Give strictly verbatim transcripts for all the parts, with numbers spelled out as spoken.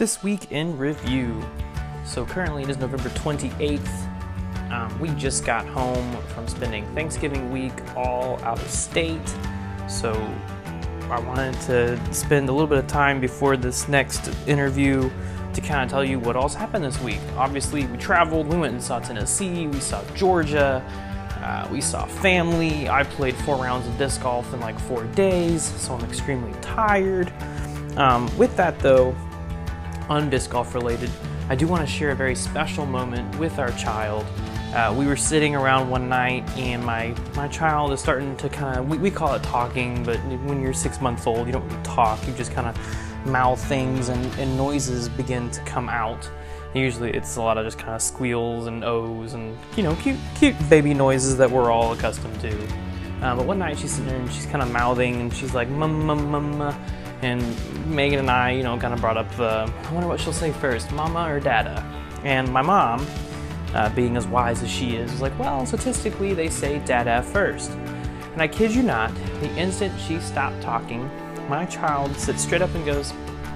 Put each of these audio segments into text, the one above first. This Week in Review. So currently it is November twenty-eighth. Um, we just got home from spending Thanksgiving week all out of state. So I wanted to spend a little bit of time before this next interview to kind of tell you what else happened this week. Obviously we traveled, we went and saw Tennessee, we saw Georgia, uh, we saw family. I played four rounds of disc golf in like four days, so I'm extremely tired. Um, with that though, on disc golf related, I do want to share a very special moment with our child. Uh, we were sitting around one night and my, my child is starting to kind of, we, we call it talking, but when you're six months old, you don't really talk, you just kind of mouth things and, and noises begin to come out. And usually it's a lot of just kind of squeals and ohs and, you know, cute, cute baby noises that we're all accustomed to. Uh, but one night she's sitting there and she's kind of mouthing and she's like, mum, mum, mum. And Megan and I, you know, kind of brought up the, I wonder what she'll say first, mama or dada? And my mom, uh, being as wise as she is, was like, well, statistically they say dada first. And I kid you not, the instant she stopped talking, my child sits straight up and goes,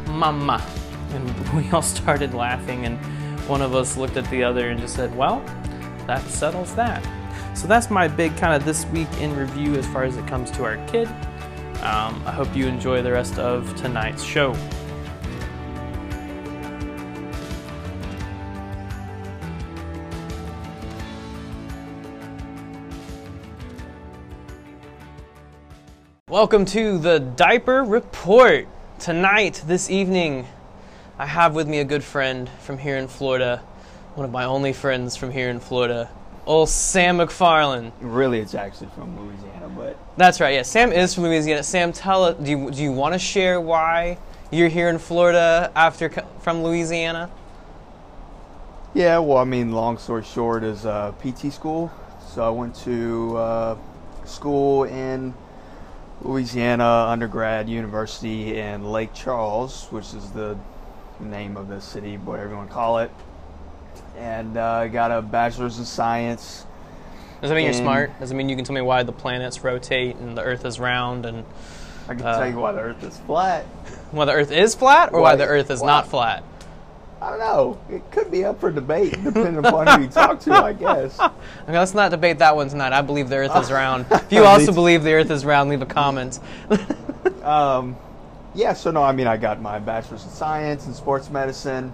mama. And we all started laughing and one of us looked at the other and just said, well, that settles that. So that's my big kind of this week in review as far as it comes to our kid. Um, I hope you enjoy the rest of tonight's show. Welcome to the Diaper Report. Tonight, this evening, I have with me a good friend from here in Florida, one of my only friends from here in Florida. Old Sam McFarlane. Really, it's actually from Louisiana, but... That's right, yeah. Sam is from Louisiana. Sam, tell us, do you, do you want to share why you're here in Florida after from Louisiana? Yeah, well, I mean, long story short is uh, P T school. So I went to uh, school in Louisiana, undergrad, university in Lake Charles, which is the name of the city, whatever you want to call it. And I uh, got a bachelor's in science. Does that mean and you're smart? Does it mean you can tell me why the planets rotate and the Earth is round? And I can uh, tell you why the Earth is flat. Why the Earth is flat or why, why the Earth is why? not flat? I don't know. It could be up for debate depending upon who you talk to, I guess. Okay, let's not debate that one tonight. I believe the Earth is round. If you also believe the Earth is round, leave a comment. um, yeah, so no, I mean, I got my bachelor's in science and sports medicine.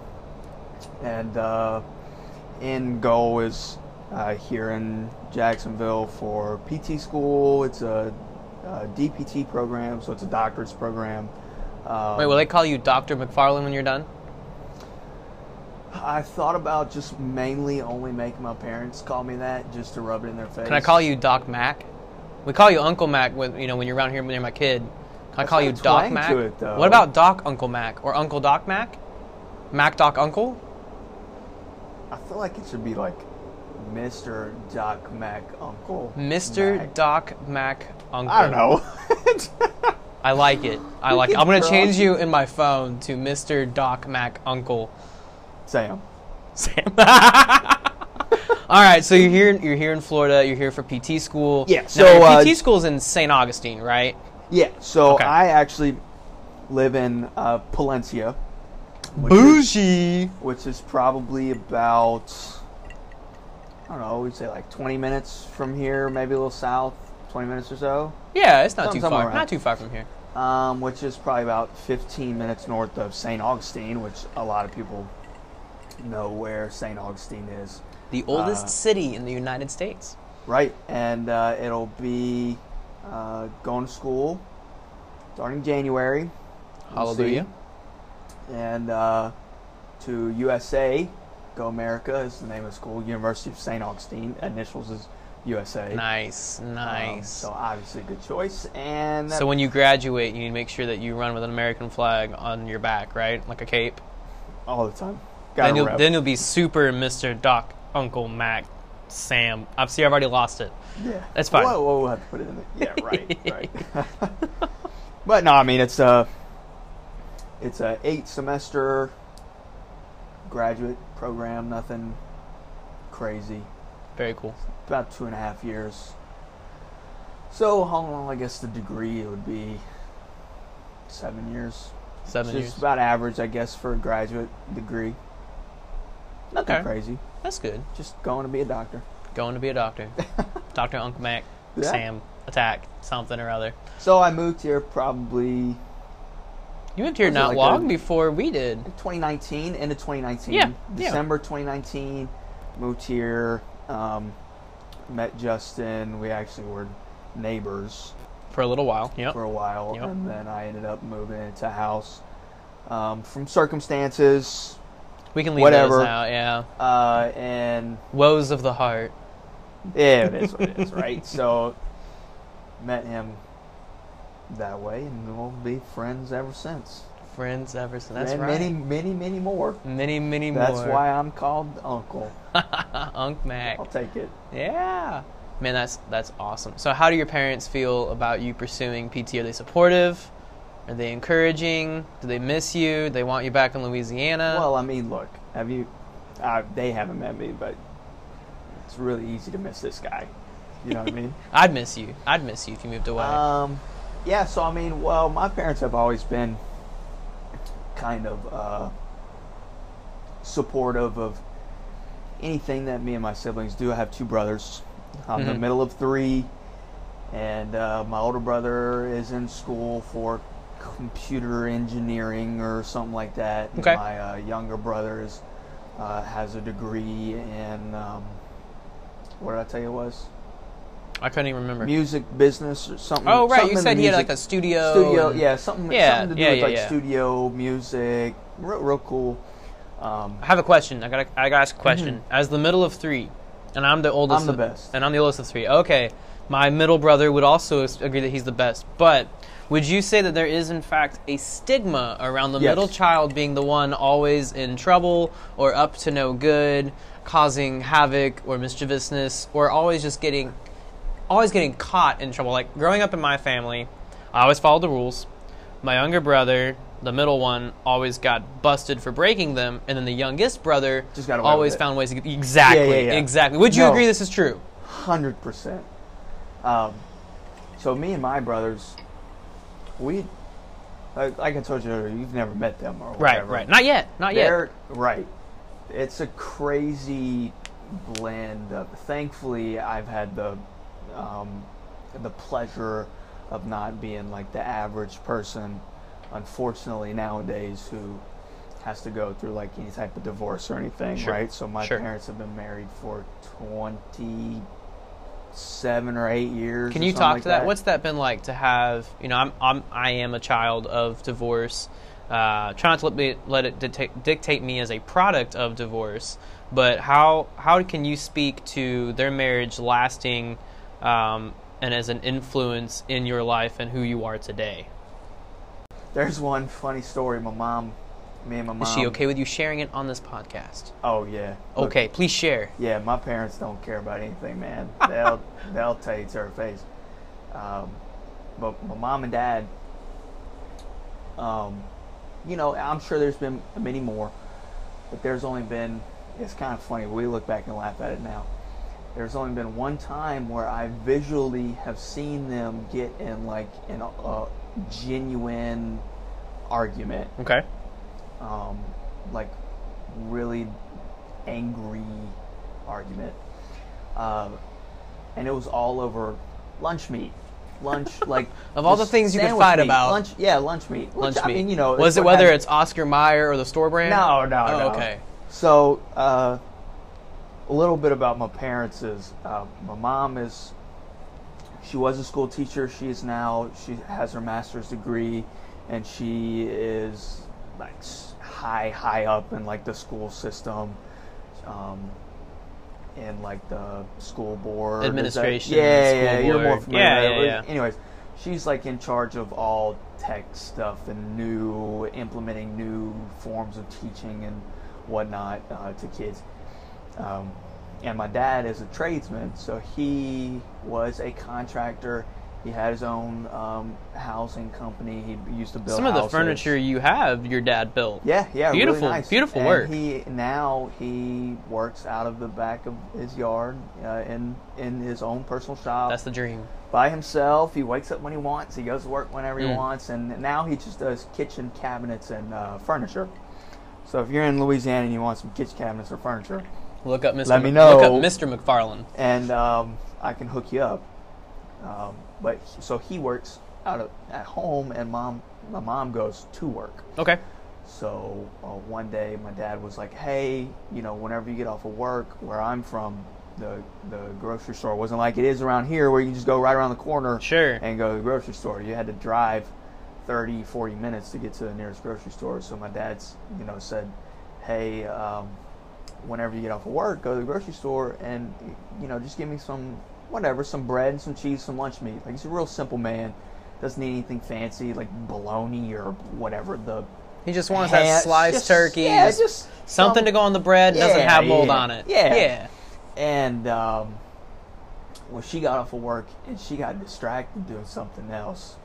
And uh, end goal is uh, here in Jacksonville for P T school. It's a, a D P T program, so it's a doctorate's program. Um, Wait, will they call you Doctor McFarlane when you're done? I thought about just mainly only making my parents call me that, just to rub it in their face. Can I call you Doc Mac? We call you Uncle Mac when you know when you're around here near my kid. Can I call you Doc Mac? It, what about Doc Uncle Mac or Uncle Doc Mac? Mac Doc Uncle? I feel like it should be like Mister Doc Mac Uncle. Mister Mac. Doc Mac Uncle. I don't know. I like it. I like it. I'm going to change you in my phone to Mister Doc Mac Uncle. Sam. Sam. All right, so you're here, you're here in Florida. You're here for P T school. Yeah. So now, P T uh, school is in Saint Augustine, right? Yeah. So okay. I actually live in uh, Palencia. Which Bougie! Is, which is probably about, I don't know, we'd say like twenty minutes from here, maybe a little south, twenty minutes or so. Yeah, it's not Some, too far, around. not too far from here. Um, which is probably about fifteen minutes north of Saint Augustine, which a lot of people know where Saint Augustine is. The oldest uh, city in the United States. Right, and uh, it'll be uh, going to school starting January. Hallelujah. We'll And uh, to U S A, Go America is the name of the school. University of Saint Augustine, initials is U S A. Nice, nice. Um, so obviously a good choice. And so when you graduate, you need to make sure that you run with an American flag on your back, right? Like a cape? All the time. Gotta then, you'll, then you'll be super Mister Doc, Uncle Mac, Sam. I see I've already lost it. Yeah. That's fine. Whoa, whoa, we'll have to put it in there. Yeah, right, right. But no, I mean, it's... Uh, It's a eight semester graduate program, nothing crazy. Very cool. It's about two and a half years. So how long, I guess the degree would be seven years. Seven years. Just about average, I guess, for a graduate degree. Nothing okay. crazy. That's good. Just going to be a doctor. Going to be a doctor. Doctor Uncle Mac, yeah. Sam, attack, something or other. So I moved here probably... You moved here not like long a, before we did. twenty nineteen, end of twenty nineteen. Yeah. December yeah. twenty nineteen, moved here, um, met Justin. We actually were neighbors. For a little while. Yep. For a while. Yep. And then I ended up moving into a house um, from circumstances... We can leave whatever. Those out, yeah. Uh, and woes of the heart. Yeah, it is what it is, right? So, met him that way, and we'll be friends ever since. Friends ever since. That's and right. Many, many, many more. Many, many That's more. That's why I'm called Uncle. Unc Mac. I'll take it. Yeah. Man, that's that's awesome. So, how do your parents feel about you pursuing P T? Are they supportive? Are they encouraging? Do they miss you? Do they want you back in Louisiana? Well, I mean, look, have you? Uh, they haven't met me, but it's really easy to miss this guy. You know what I mean? I'd miss you. I'd miss you if you moved away. Um, yeah. So I mean, well, my parents have always been kind of uh, supportive of anything that me and my siblings do. I have two brothers. I'm mm-hmm. the middle of three, and uh, my older brother is in school for computer engineering or something like that. Okay. My uh, younger brother is, uh, has a degree in, um, what did I tell you it was? I couldn't even remember. Music business or something. Oh, right. Something you said he had like a studio. Studio, and... yeah, something, yeah. something to do yeah, with yeah, like yeah. studio, music, real, real cool. Um, I have a question. I got I gotta ask a question. Mm-hmm. I was the middle of three, and I'm the oldest. I'm the best. Of, and I'm the oldest of three. Okay. My middle brother would also agree that he's the best, but... Would you say that there is, in fact, a stigma around the yes. middle child being the one always in trouble or up to no good, causing havoc or mischievousness, or always just getting, always getting caught in trouble? Like, growing up in my family, I always followed the rules. My younger brother, the middle one, always got busted for breaking them, and then the youngest brother just got always found ways to get... Exactly, yeah, yeah, yeah. exactly. Would you no, agree this is true? one hundred percent. Um, so me and my brothers... We, like I told you, you've never met them or whatever. Right, right. Not yet. Not They're, yet. Right. It's a crazy blend. Of, thankfully, I've had the um, the pleasure of not being like the average person, unfortunately, nowadays, who has to go through like any type of divorce or anything, sure. right? So my sure. parents have been married for twenty seven or eight years. Can you talk like to that? that? What's that been like to have, you know, I'm, I'm, I am a child of divorce, uh, trying not to let, me, let it dictate, dictate me as a product of divorce, but how, how can you speak to their marriage lasting um, and as an influence in your life and who you are today? There's one funny story. My mom, me and my mom. Is she okay with you sharing it on this podcast? Oh, yeah. Look, okay, please share. Yeah, my parents don't care about anything, man. They'll they'll tell you to her face. Um, but my mom and dad, um, you know, I'm sure there's been many more, but there's only been, it's kind of funny, we look back and laugh at it now. There's only been one time where I visually have seen them get in, like, in a, a genuine argument. Okay. Um, like really angry argument, uh, and it was all over lunch meat. Lunch, like of all the things you could fight meat. About, lunch, yeah, lunch meat. Lunch, lunch meat. I mean, you know, was it whether it's Oscar Mayer or the store brand? No, no, oh, no. Okay. So, uh, a little bit about my parents is uh, my mom is she was a school teacher. She is now she has her master's degree, and she is like. high high up in like the school system um and like the school board administration that, yeah yeah, yeah you're more familiar yeah, yeah, yeah. Anyways, she's like in charge of all tech stuff and new implementing new forms of teaching and whatnot uh, to kids um and my dad is a tradesman, so he was a contractor He had his own um, housing company. He used to build some of houses. The furniture you have, your dad built. Yeah, yeah, beautiful, really nice. Beautiful and work. He now he works out of the back of his yard uh, in in his own personal shop. That's the dream. By himself, he wakes up when he wants. He goes to work whenever mm. he wants, and now he just does kitchen cabinets and uh, furniture. So if you're in Louisiana and you want some kitchen cabinets or furniture, look up Mister Let me know. Look up Mister McFarlane, and um, I can hook you up. Um, but so he works out of, at home, and mom, my mom goes to work. Okay. So uh, one day, my dad was like, "Hey, you know, whenever you get off of work, where I'm from, the the grocery store wasn't like it is around here, where you can just go right around the corner, sure, and go to the grocery store. You had to drive thirty, forty minutes to get to the nearest grocery store." So my dad's, you know, said, "Hey, um, whenever you get off of work, go to the grocery store, and you know, just give me some." Whatever, some bread and some cheese, some lunch meat. Like, he's a real simple man. Doesn't need anything fancy, like bologna or whatever. The he just wants ham, that sliced just, turkey. Yeah, just something some, to go on the bread. Yeah, doesn't have mold yeah, on it. Yeah, yeah. And um, well, she got off of work and she got distracted doing something else,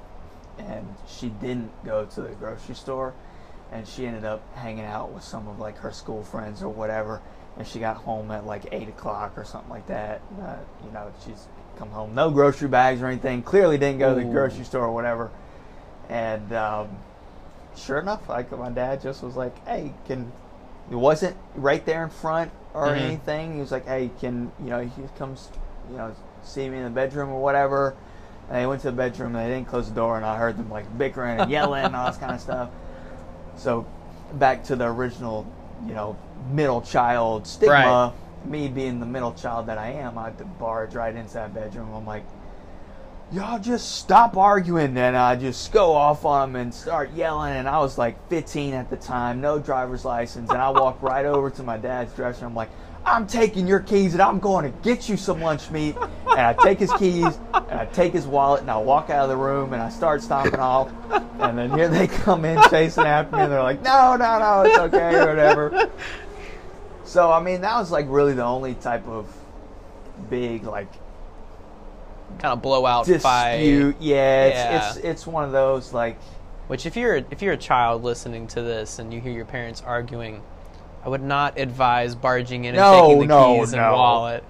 and she didn't go to the grocery store, and she ended up hanging out with some of like her school friends or whatever. And she got home at like eight o'clock or something like that. Uh, you know, she's come home, no grocery bags or anything. Clearly didn't go to the Ooh. grocery store or whatever. And um, sure enough, like my dad just was like, "Hey, can," it wasn't right there in front or mm-hmm. anything. He was like, "Hey, can, you know, he comes, you know, see me in the bedroom or whatever." And they went to the bedroom and they didn't close the door, and I heard them like bickering and yelling and all this kind of stuff. So back to the original, you know, middle child stigma, right. Me being the middle child that I am, I had to barge right into that bedroom. I'm like, "Y'all just stop arguing," and I just go off on them and start yelling. And I was like fifteen at the time, no driver's license, and I walked right over to my dad's dresser. I'm like, "I'm taking your keys and I'm going to get you some lunch meat." And I take his keys and I take his wallet and I walk out of the room and I start stomping off. And then here they come in chasing after me, and they're like, "No, no, no, it's okay," or whatever. So, I mean, that was like really the only type of big, like, kind of blowout dispute. Fight. Yeah, it's, yeah, it's it's one of those like. Which, if you're if you're a child listening to this and you hear your parents arguing, I would not advise barging in and no, taking the no, keys and no. wallet.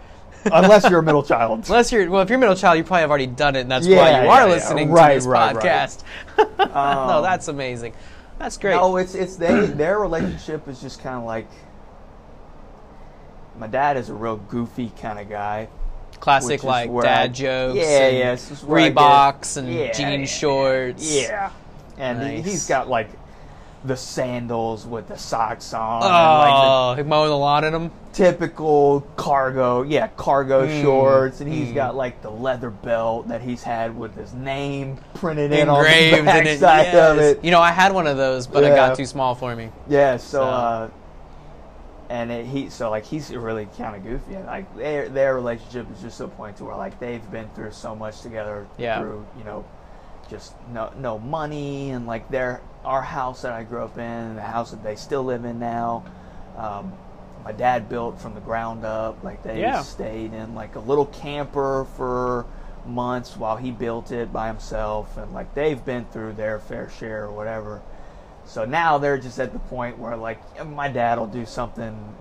Unless you're a middle child. Unless you're well, if you're a middle child, you probably have already done it, and that's yeah, why you yeah, are yeah. listening right, to this right, podcast. Right. um, no, that's amazing. That's great. No, it's it's they their relationship is just kind of like. My dad is a real goofy kind of guy. Classic, like, dad I, jokes. Yeah, and yeah. Reeboks and yeah, jean yeah, shorts. Yeah. And nice. he, he's got, like, the sandals with the socks on. Oh, and like the he mowed the lawn in them? Typical cargo. Yeah, cargo mm. shorts. And he's mm. got, like, the leather belt that he's had with his name printed in on the backside of it. You know, I had one of those, but yeah. it got too small for me. Yeah, so... so. Uh, And it, he so like he's really kind of goofy, and like their their relationship is just to a point to where like they've been through so much together, yeah. through you know, just no no money, and like their our house that I grew up in, and the house that they still live in now, um, my dad built from the ground up. Like they yeah. stayed in like a little camper for months while he built it by himself, and like they've been through their fair share or whatever. So now they're just at the point where, like, my dad will do something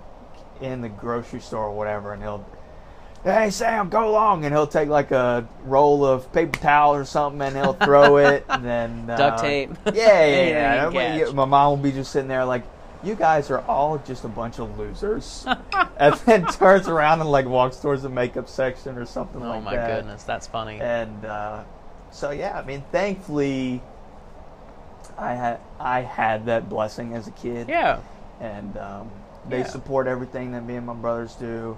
in the grocery store or whatever, and he'll, "Hey, Sam, go along," and he'll take, like, a roll of paper towel or something, and he'll throw it, and then... Uh, duct tape. Yeah, yeah, yeah. yeah. My mom will be just sitting there like, "You guys are all just a bunch of losers," and then turns around and, like, walks towards the makeup section or something oh, like that. Oh, my goodness, that's funny. And uh, so, yeah, I mean, thankfully... I had I had that blessing as a kid. Yeah. And um, they yeah. support everything that me and my brothers do,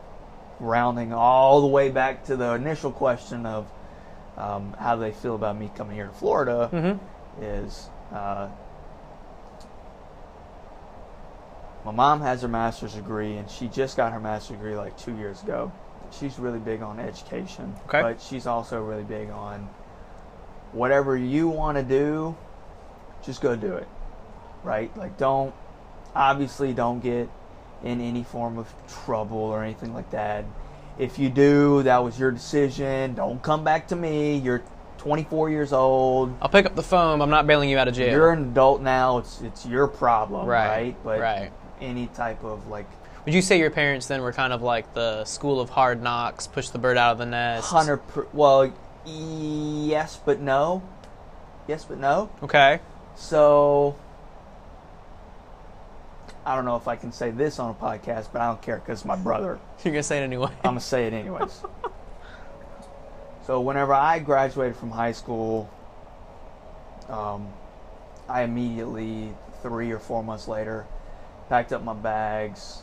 rounding all the way back to the initial question of um, how they feel about me coming here to Florida mm-hmm. is uh, my mom has her master's degree, and she just got her master's degree like two years ago. She's really big on education. Okay. But she's also really big on whatever you want to do, just go do it, right? Like, don't, obviously don't get in any form of trouble or anything like that. If you do, that was your decision. Don't come back to me. You're twenty-four years old. I'll pick up the phone. I'm not bailing you out of jail. You're an adult now. It's it's your problem, right? Right. But right. Any type of like. Would you say your parents then were kind of like the school of hard knocks, push the bird out of the nest? Hundred. Well, yes, but no. Yes, but no. Okay. So. I don't know if I can say this on a podcast, but I don't care because it's my brother. You're going to say it anyway. I'm going to say it anyways. So whenever I graduated from high school, um, I immediately, three or four months later, packed up my bags.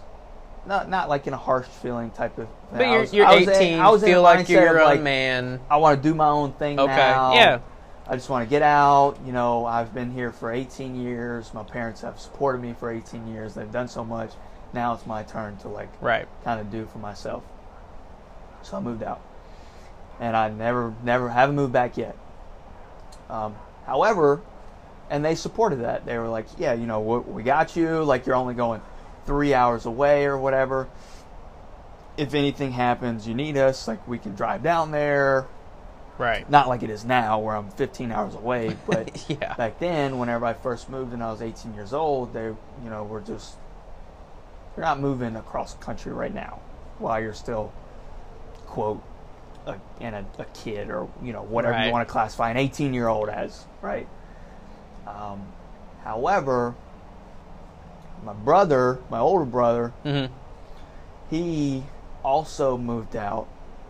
Not not like in a harsh feeling type of thing. But you're, I was, you're I was eighteen. In, I was feel like you're your own like, man. I want to do my own thing okay. now. Okay, yeah. I just want to get out. You know, I've been here for eighteen years. My parents have supported me for eighteen years. They've done so much. Now it's my turn to like right. kind of do for myself. So I moved out. And I never, never, haven't moved back yet. Um, however, and they supported that. They were like, yeah, you know, we, we got you. Like, you're only going three hours away or whatever. If anything happens, you need us. Like, we can drive down there. Right. Not like it is now where I'm fifteen hours away. But yeah. Back then, whenever I first moved and I was eighteen years old, they, you know, were just, you're not moving across the country right now while you're still, quote, A, and a, a kid or, you know, whatever right. you want to classify an eighteen-year-old as, right? Um, however, my brother, my older brother, mm-hmm. he also moved out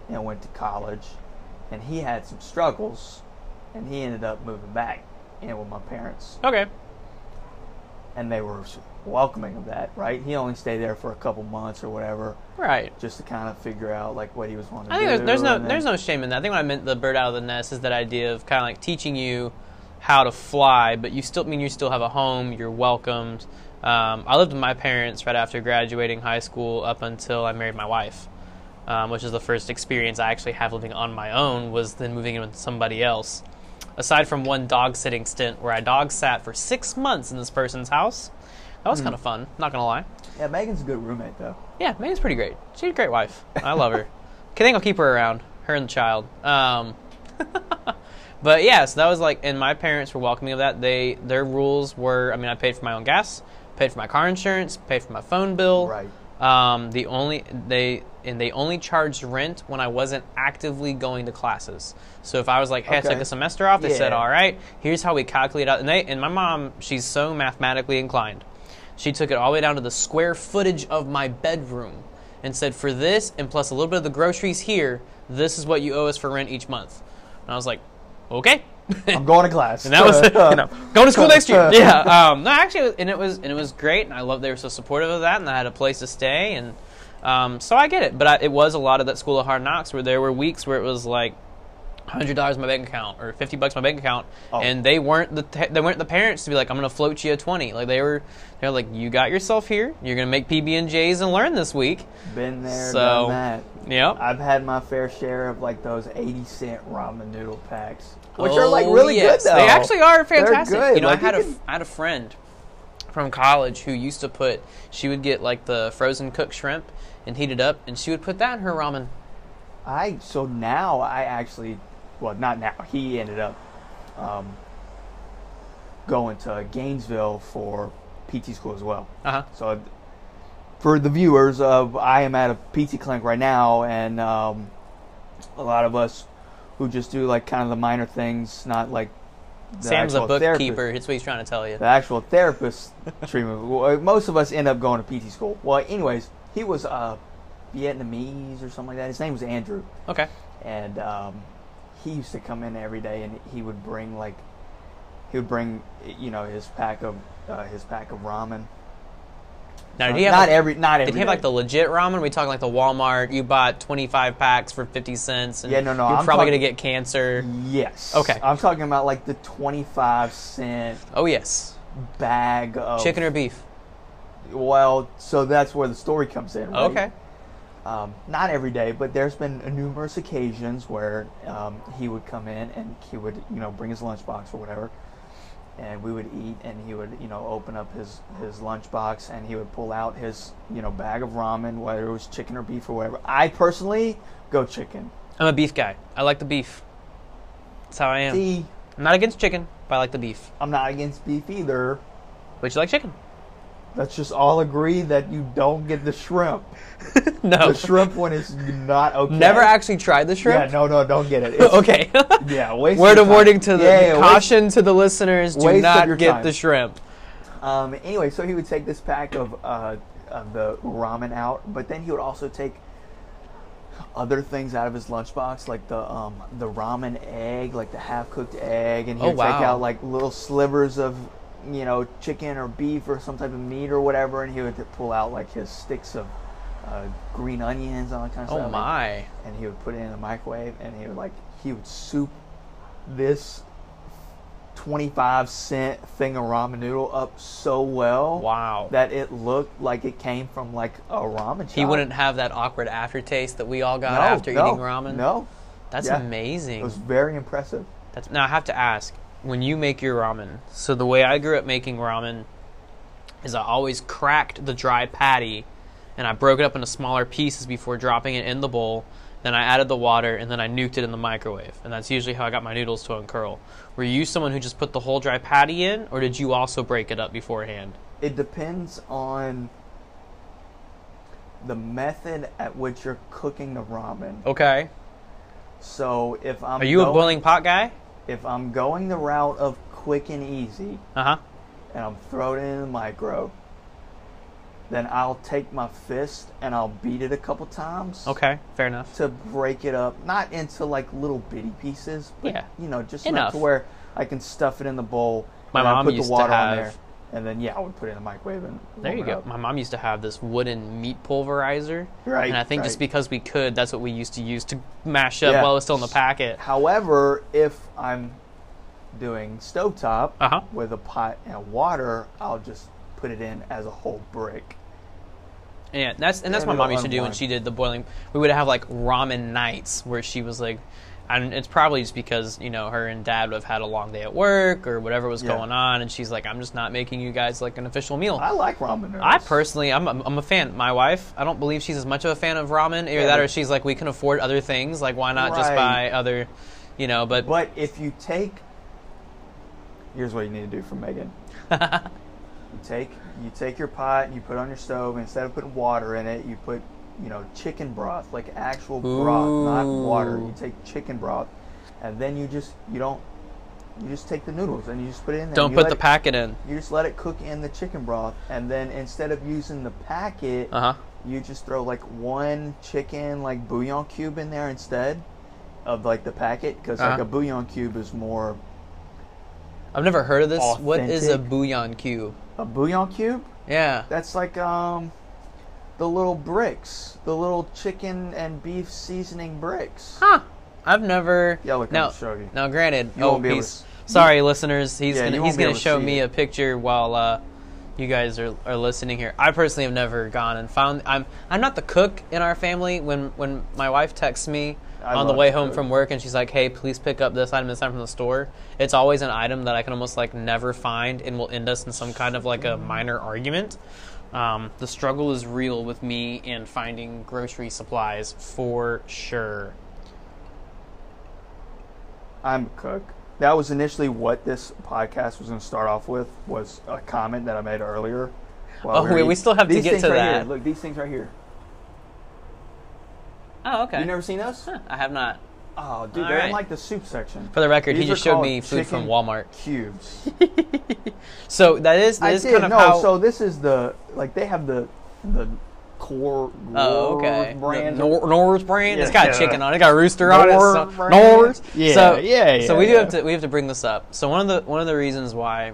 and went to college, and he had some struggles, and he ended up moving back in with my parents. Okay. And they were welcoming of that, right? He only stayed there for a couple months or whatever, right? Just to kind of figure out like what he was wanting to do. I think there's, there's no then, there's no shame in that. I think what I meant the bird out of the nest is that idea of kind of like teaching you how to fly, but you still I mean you still have a home. You're welcomed. Um, I lived with my parents right after graduating high school up until I married my wife, um, which is the first experience I actually have living on my own. Was then moving in with somebody else. Aside from one dog-sitting stint where I dog-sat for six months in this person's house. That was mm. kind of fun, not going to lie. Yeah, Megan's a good roommate, though. Yeah, Megan's pretty great. She's a great wife. I love her. I think I'll keep her around, her and the child. Um, but, yeah, so that was like, and my parents were welcoming of that. They Their rules were, I mean, I paid for my own gas, paid for my car insurance, paid for my phone bill. Right. Um, the only they and they only charged rent when I wasn't actively going to classes. So if I was like, hey, okay. I took a semester off, they yeah. said, all right, here's how we calculate out. And they and my mom, she's so mathematically inclined. She took it all the way down to the square footage of my bedroom and said, for this and plus a little bit of the groceries here, this is what you owe us for rent each month. And I was like, okay. I'm going to class. And that was, you know, going to school next year. Yeah. Um, no, actually, and it was, and it was great, and I loved they were so supportive of that, and I had a place to stay, and um, so I get it. But I, it was a lot of that school of hard knocks where there were weeks where it was like one hundred dollars in my bank account or fifty bucks in my bank account, oh. and they weren't the te- they weren't the parents to be like, I'm going to float you a twenty. Like they were, they were like, you got yourself here. You're going to make P B and J's and learn this week. Been there, so, done that. Yeah, I've had my fair share of like those eighty cent ramen noodle packs. Which oh, are like really yes. good though. They actually are fantastic. They're good. You know, like I had can... a I had a friend from college who used to put she would get like the frozen cooked shrimp and heat it up, and she would put that in her ramen. I so now I actually well not now he ended up um, going to Gainesville for P T school as well. Uh huh. So for the viewers, of I am at a P T clinic right now, and um, a lot of us. Who just do like kind of the minor things, not like the Sam's a bookkeeper. That's what he's trying to tell you. The actual therapist treatment. Most of us end up going to P T school. Well, anyways, he was uh, Vietnamese or something like that. His name was Andrew. Okay. And um, he used to come in every day, and he would bring like he would bring you know his pack of uh, his pack of ramen. Now, did he have not like, every, not every. Did he have like the legit ramen? We talking like the Walmart? You bought twenty-five packs for fifty cents, and yeah, no, no, you're I'm probably talking, gonna get cancer. Yes. Okay. I'm talking about like the twenty-five cent. Oh yes. Bag of chicken or beef. Well, so that's where the story comes in. Right? Okay. Um, not every day, but there's been numerous occasions where um, he would come in and he would, you know, bring his lunchbox or whatever. And we would eat, and he would, you know, open up his, his lunchbox, and he would pull out his, you know, bag of ramen, whether it was chicken or beef or whatever. I personally go chicken. I'm a beef guy. I like the beef. That's how I am. See, I'm not against chicken, but I like the beef. I'm not against beef either. But you like chicken. Let's just all agree that you don't get the shrimp. No. The shrimp one is not okay. Never actually tried the shrimp? Yeah, no, no, don't get it. Okay. Yeah, waste Word of, of warning to the, yeah, yeah, caution waste, to the listeners, do not get time. the shrimp. Um, anyway, so he would take this pack of, uh, of the ramen out, but then he would also take other things out of his lunchbox, like the um, the ramen egg, like the half-cooked egg, and he would oh, wow. take out like little slivers of, you know, chicken or beef or some type of meat or whatever, and he would pull out like his sticks of uh, green onions and all that kind of oh stuff. Oh my! And he would put it in the microwave, and he would like he would soup this twenty-five cent thing of ramen noodle up so well, wow, that it looked like it came from like a ramen shop. He wouldn't have that awkward aftertaste that we all got no, after no, eating ramen. No, that's yeah. amazing. It was very impressive. That's now I have to ask. When you make your ramen, so the way I grew up making ramen is I always cracked the dry patty and I broke it up into smaller pieces before dropping it in the bowl. Then I added the water and then I nuked it in the microwave. And that's usually how I got my noodles to uncurl. Were you someone who just put the whole dry patty in, or did you also break it up beforehand? It depends on the method at which you're cooking the ramen. Okay. So if I'm Are you going- a boiling pot guy? If I'm going the route of quick and easy, uh-huh, and I'm throwing it in the micro, then I'll take my fist and I'll beat it a couple times. Okay, fair enough. To break it up, not into like little bitty pieces, but yeah, you know, just enough to where I can stuff it in the bowl. My and mom put used the water to have, on there, and then yeah, I would put it in the microwave. And there you go. Up. My mom used to have this wooden meat pulverizer, right? And I think right. just because we could, that's what we used to use to mash up yeah. while it was still in the packet. However, if I'm doing stovetop uh-huh. with a pot and water, I'll just put it in as a whole brick. Yeah, that's and that's what my mom used to do when she did the boiling. We would have like ramen nights where she was like, and it's probably just because, you know, her and dad would have had a long day at work or whatever was yeah. going on, and she's like, I'm just not making you guys like an official meal. I like ramen noodles. I personally, I'm a, I'm a fan. My wife, I don't believe she's as much of a fan of ramen. Either yeah, that or she's like, we can afford other things. Like, why not right. just buy other, you know, but... But if you take... Here's what you need to do for Megan. You take you take your pot, you put it on your stove, and instead of putting water in it, you put, you know, chicken broth, like actual broth, Ooh. Not water. You take chicken broth, and then you just you don't you just take the noodles and you just put it in there. Don't put the it, packet in. You just let it cook in the chicken broth, and then instead of using the packet, uh-huh. you just throw like one chicken like bouillon cube in there instead of like the packet, because uh-huh. like a bouillon cube is more. I've never heard of this. Authentic. What is a bouillon cube? A bouillon cube? Yeah. That's like um. the little bricks, the little chicken and beef seasoning bricks. Huh. I've never. Yeah, look, now, I'll show you. Now, granted, you oh, he's, to, sorry, you, listeners, he's yeah, gonna, he's gonna show me it. a picture while uh, you guys are, are listening here. I personally have never gone and found. I'm I'm not the cook in our family. When when my wife texts me I on the way home food. from work and she's like, "Hey, please pick up this item this time from the store," it's always an item that I can almost like never find and will end us in some kind of like a minor argument. Um, the struggle is real with me in finding grocery supplies for sure. I'm a cook. That was initially what this podcast was going to start off with, was a comment that I made earlier. Oh, wait, we, we still have to get to right that. Here. Look, these things right here. Oh, okay. You never seen those? Huh, I have not. Oh, dude, All they're right. in like the soup section. For the record, These he just showed me food from Walmart. Cubes. So that is that I is did, kind of no, how. So this is the like they have the the core oh, okay. brand. The Nor- Nor's brand. Yeah, it's got yeah. chicken on it. It's got a rooster Nor- on it. So, Nor's. Yeah, so, yeah, yeah. So we do yeah. have to we have to bring this up. So one of the one of the reasons why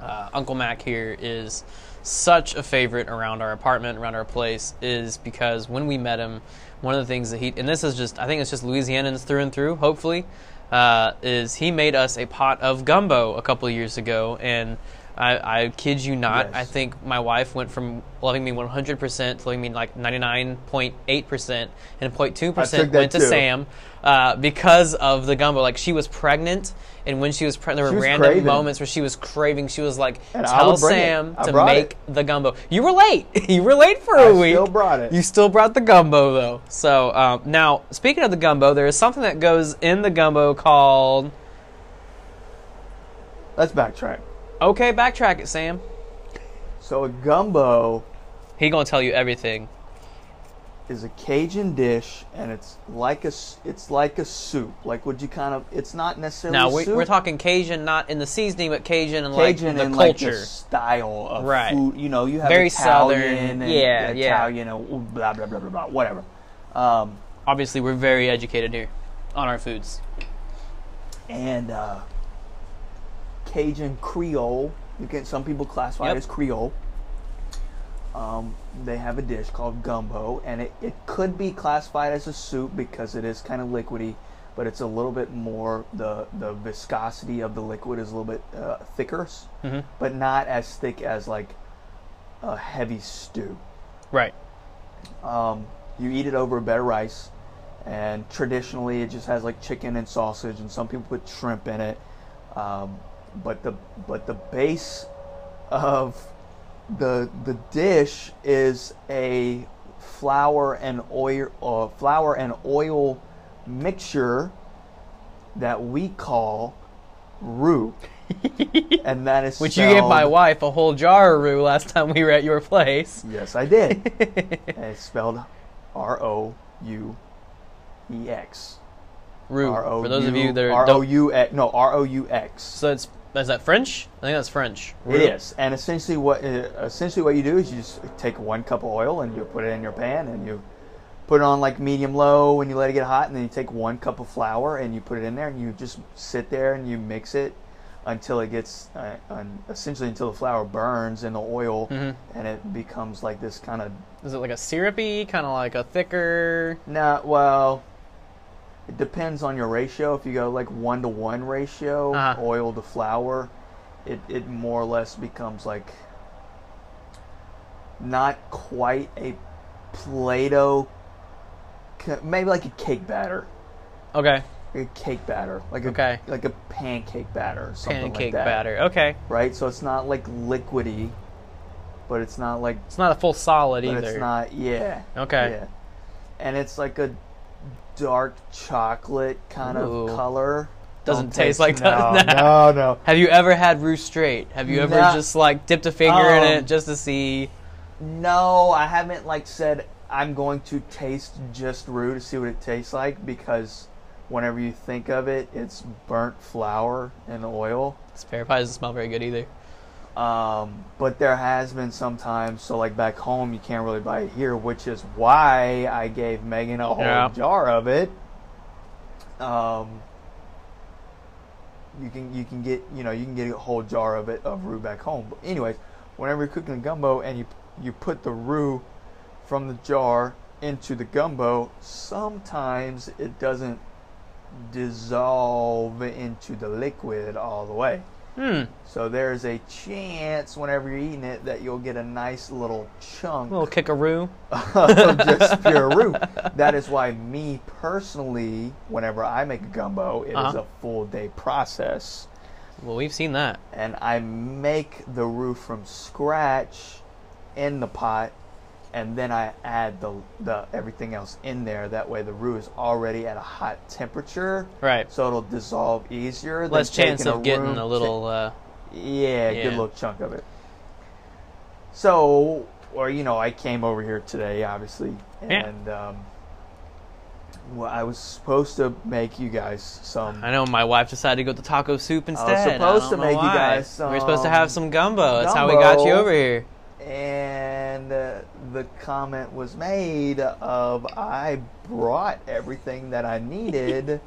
uh, Uncle Mac here is such a favorite around our apartment, around our place, is because when we met him, one of the things that he, and this is just, I think it's just Louisianans through and through, hopefully, uh, is he made us a pot of gumbo a couple of years ago, and I, I kid you not. Yes. I think my wife went from loving me one hundred percent to loving me like ninety-nine point eight percent, and zero point two percent went to too. Sam uh, because of the gumbo. Like, she was pregnant, and when she was pregnant, there were random craving. moments where she was craving. She was like, and tell Sam to make it. the gumbo. You were late. You were late for a I week. I still brought it. You still brought the gumbo, though. So, um, now, speaking of the gumbo, there is something that goes in the gumbo called... Let's backtrack. Okay, backtrack it, Sam. So a gumbo... He gonna tell you everything. ...is a Cajun dish, and it's like a, it's like a soup. Like, would you kind of... It's not necessarily now, we, soup. Now, we're talking Cajun, not in the seasoning, but Cajun and like, the and, culture. Cajun like, style of right. food. You know, you have Very Italian Southern. and yeah, Italian yeah. and blah, blah, blah, blah, blah, whatever. Um, Obviously, we're very educated here on our foods. And... uh Cajun Creole, you can, some people classify yep. it as Creole. Um, they have a dish called gumbo, and it, it could be classified as a soup because it is kind of liquidy, but it's a little bit more, the, the viscosity of the liquid is a little bit uh, thicker, mm-hmm. but not as thick as like a heavy stew. Right. Um, you eat it over a bed of rice, and traditionally it just has like chicken and sausage, and some people put shrimp in it. Um, But the but the base of the the dish is a flour and oil uh, flour and oil mixture that we call roux, and that is which spelled, you gave my wife a whole jar of roux last time we were at your place. Yes, I did. And it's spelled R O U E X. Roux. R O U, for those of you that are R O U X, no R O U X. So it's Is that French? I think that's French. Really? It is. And essentially what essentially what you do is you just take one cup of oil and you put it in your pan and you put it on like medium low and you let it get hot, and then you take one cup of flour and you put it in there and you just sit there and you mix it until it gets, uh, un, essentially until the flour burns in the oil, mm-hmm. and it becomes like this kind of... Is it like a syrupy, kind of like a thicker... Nah, well... It depends on your ratio. If you go like one to one ratio, uh-huh. oil to flour, it, it more or less becomes like not quite a Play-Doh, maybe like a cake batter. Okay. A cake batter, like a okay. like a pancake batter, or something pancake like that. Pancake batter. Okay. Right. So it's not like liquidy, but it's not like it's not a full solid but either. It's not. Yeah. Okay. Yeah. And it's like a dark chocolate kind Ooh. of color. Doesn't Don't taste, taste like that. No, no, no. Have you ever had roux straight? Have you ever no. just like dipped a finger um, in it just to see? No, I haven't like said I'm going to taste just roux to see what it tastes like, because whenever you think of it, it's burnt flour and oil. This pear pie doesn't smell very good either. Um, but there has been some times, so like back home, you can't really buy it here, which is why I gave Megan a whole yeah. jar of it. Um, you can you can get you know you can get a whole jar of it of roux back home. But anyways, whenever you're cooking a gumbo and you you put the roux from the jar into the gumbo, sometimes it doesn't dissolve into the liquid all the way. Hmm. So there's a chance whenever you're eating it that you'll get a nice little chunk. A little kick-a-roo. Of just pure roux. That is why me personally, whenever I make a gumbo, it uh-huh. is a full-day process. Well, we've seen that. And I make the roux from scratch in the pot, and then I add the the everything else in there. That way the roux is already at a hot temperature. Right. So it'll dissolve easier. Less chance of getting a little... Uh, yeah, yeah, good little chunk of it. So, or, you know, I came over here today, obviously. And yeah. um, well, I was supposed to make you guys some... I know, my wife decided to go to taco soup instead. I was supposed I to make why. you guys some... We were supposed to have some gumbo. That's gumbo. How we got you over here. And uh, the comment was made of, I brought everything that I needed.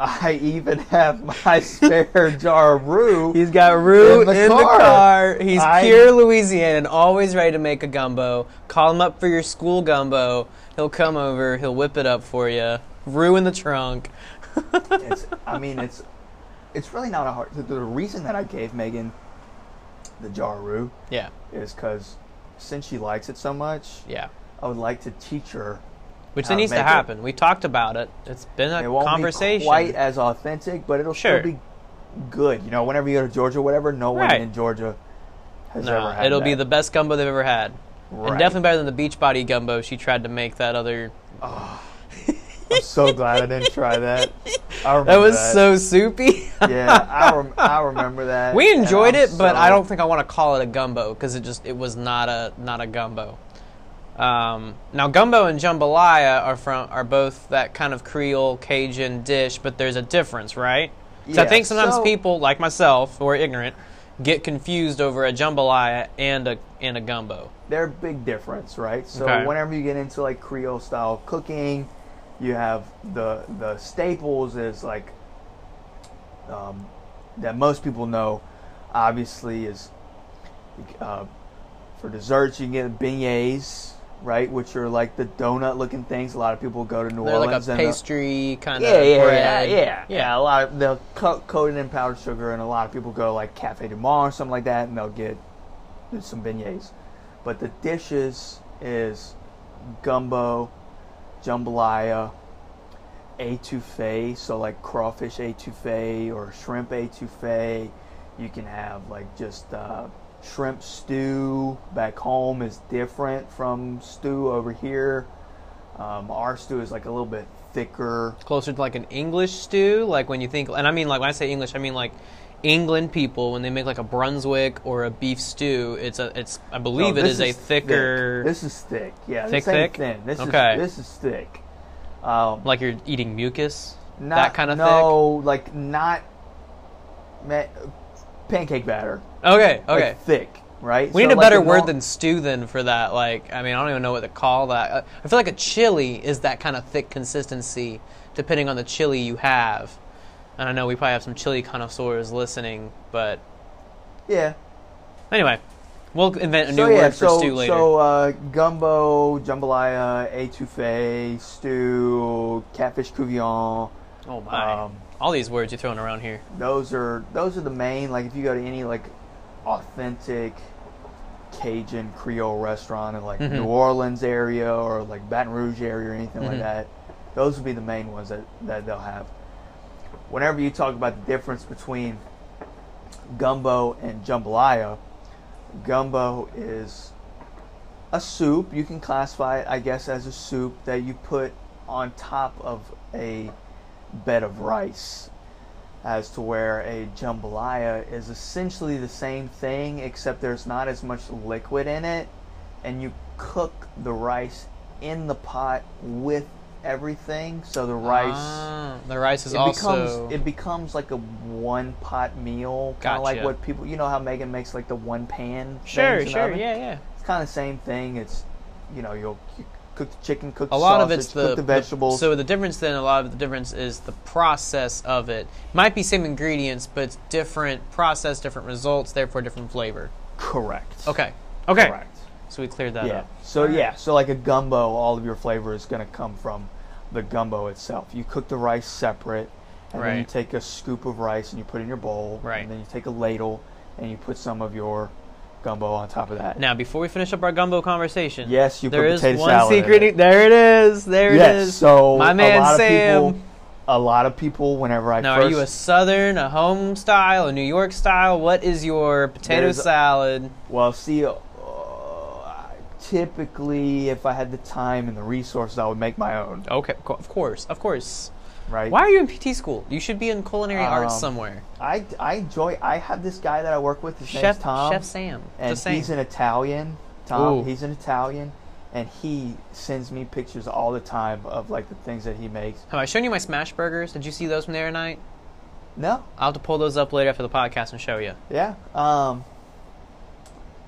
I even have my spare jar of roux. He's got roux in the, in car. the car. He's I, pure Louisianan, always ready to make a gumbo. Call him up for your school gumbo. He'll come over. He'll whip it up for you. Roux in the trunk. it's, I mean, it's it's really not a hard... The, the reason that I gave Megan the jar roux. Yeah. Is because since she likes it so much, yeah, I would like to teach her. Which it needs to happen. It. We talked about it. It's been a it won't conversation. Be quite as authentic, but it'll sure. still be good. You know, whenever you go to Georgia, or whatever, no right. one in Georgia has no, ever had. It'll that. be the best gumbo they've ever had, right. and definitely better than the beach body gumbo she tried to make. That other. Oh, I'm so glad I didn't try that. I remember that was that. so soupy. yeah, I, rem I remember that. We enjoyed it, so... but I don't think I want to call it a gumbo because it just it was not a not a gumbo. Um, now gumbo and jambalaya are from are both that kind of Creole Cajun dish, but there's a difference, right? Yeah, so I think sometimes so, people like myself who are ignorant get confused over a jambalaya and a and a gumbo. They're a big difference, right? So okay. whenever you get into like Creole style cooking, you have the the staples is like um, that most people know. Obviously, is uh, for desserts you can get beignets. Right, which are like the donut-looking things. A lot of people go to New They're Orleans. They're like a pastry kind of yeah, yeah, bread. Yeah, yeah, yeah, yeah. A lot of they'll coat coated in powdered sugar, and a lot of people go to like Cafe Du Monde or something like that, and they'll get some beignets. But the dishes is gumbo, jambalaya, étouffée. So like crawfish étouffée or shrimp étouffée. You can have like just. Uh, Shrimp stew back home is different from stew over here. Um, our stew is like a little bit thicker. Closer to like an English stew, like when you think, and I mean like when I say English, I mean like England people, when they make like a Brunswick or a beef stew, it's a, it's, I believe no, it is, is a thicker. Thick. This is thick, yeah. Thick, this ain't thick? Thin. This okay. Is, this is thick. Um, like you're eating mucus? Not, that kind of no, thick? No, like not, man, pancake batter. Okay, okay. Like thick, right? We so need a like better word than stew then for that. Like, I mean, I don't even know what to call that. I feel like a chili is that kind of thick consistency depending on the chili you have. And I know we probably have some chili connoisseurs listening, but... Yeah. Anyway, we'll invent a new so, yeah, word for so, stew later. So, uh, gumbo, jambalaya, étouffée, stew, catfish couvillon. Oh, my. Um, All these words you're throwing around here. Those are, those are the main, like, if you go to any, like... authentic Cajun Creole restaurant in like mm-hmm. New Orleans area or like Baton Rouge area or anything mm-hmm. like that, those would be the main ones that, that they'll have. Whenever you talk about the difference between gumbo and jambalaya, gumbo is a soup. You can classify it, I guess, as a soup that you put on top of a bed of rice. As to where a jambalaya is essentially the same thing, except there's not as much liquid in it, and you cook the rice in the pot with everything. So the rice, ah, the rice is it also becomes, it becomes like a one pot meal, kind of gotcha. Like what people, you know how Megan makes like the one pan. Sure, sure, yeah, yeah. It's kind of the same thing. It's you know you'll. You, cook the chicken, cook the sausage, of it's the, cook the vegetables. The, so the difference then, a lot of the difference is the process of it. Might be same ingredients, but it's different process, different results, therefore different flavor. Correct. Okay. Okay. Correct. So we cleared that yeah. up. So right. yeah, so like a gumbo, all of your flavor is going to come from the gumbo itself. You cook the rice separate, and right. then you take a scoop of rice and you put it in your bowl, right. and then you take a ladle and you put some of your... gumbo on top of that. Now, before we finish up our gumbo conversation, yes, you put potato salad. There is one secret. It. There it is. There yes, it is. So my man a lot Sam. Of people, a lot of people. Whenever I now, first, are you a Southern, a home style, a New York style? What is your potato salad? Well, see, uh, typically, if I had the time and the resources, I would make my own. Okay, of course, of course. Right. Why are you in P T school? You should be in culinary um, arts somewhere. I, I enjoy. I have this guy that I work with. His Chef, name's Tom. Chef Sam. And Sam. He's an Italian. Tom. Ooh. He's an Italian, and he sends me pictures all the time of like the things that he makes. Have I shown you my smash burgers? Did you see those from there tonight? No. I'll have to pull those up later after the podcast and show you. Yeah. Um.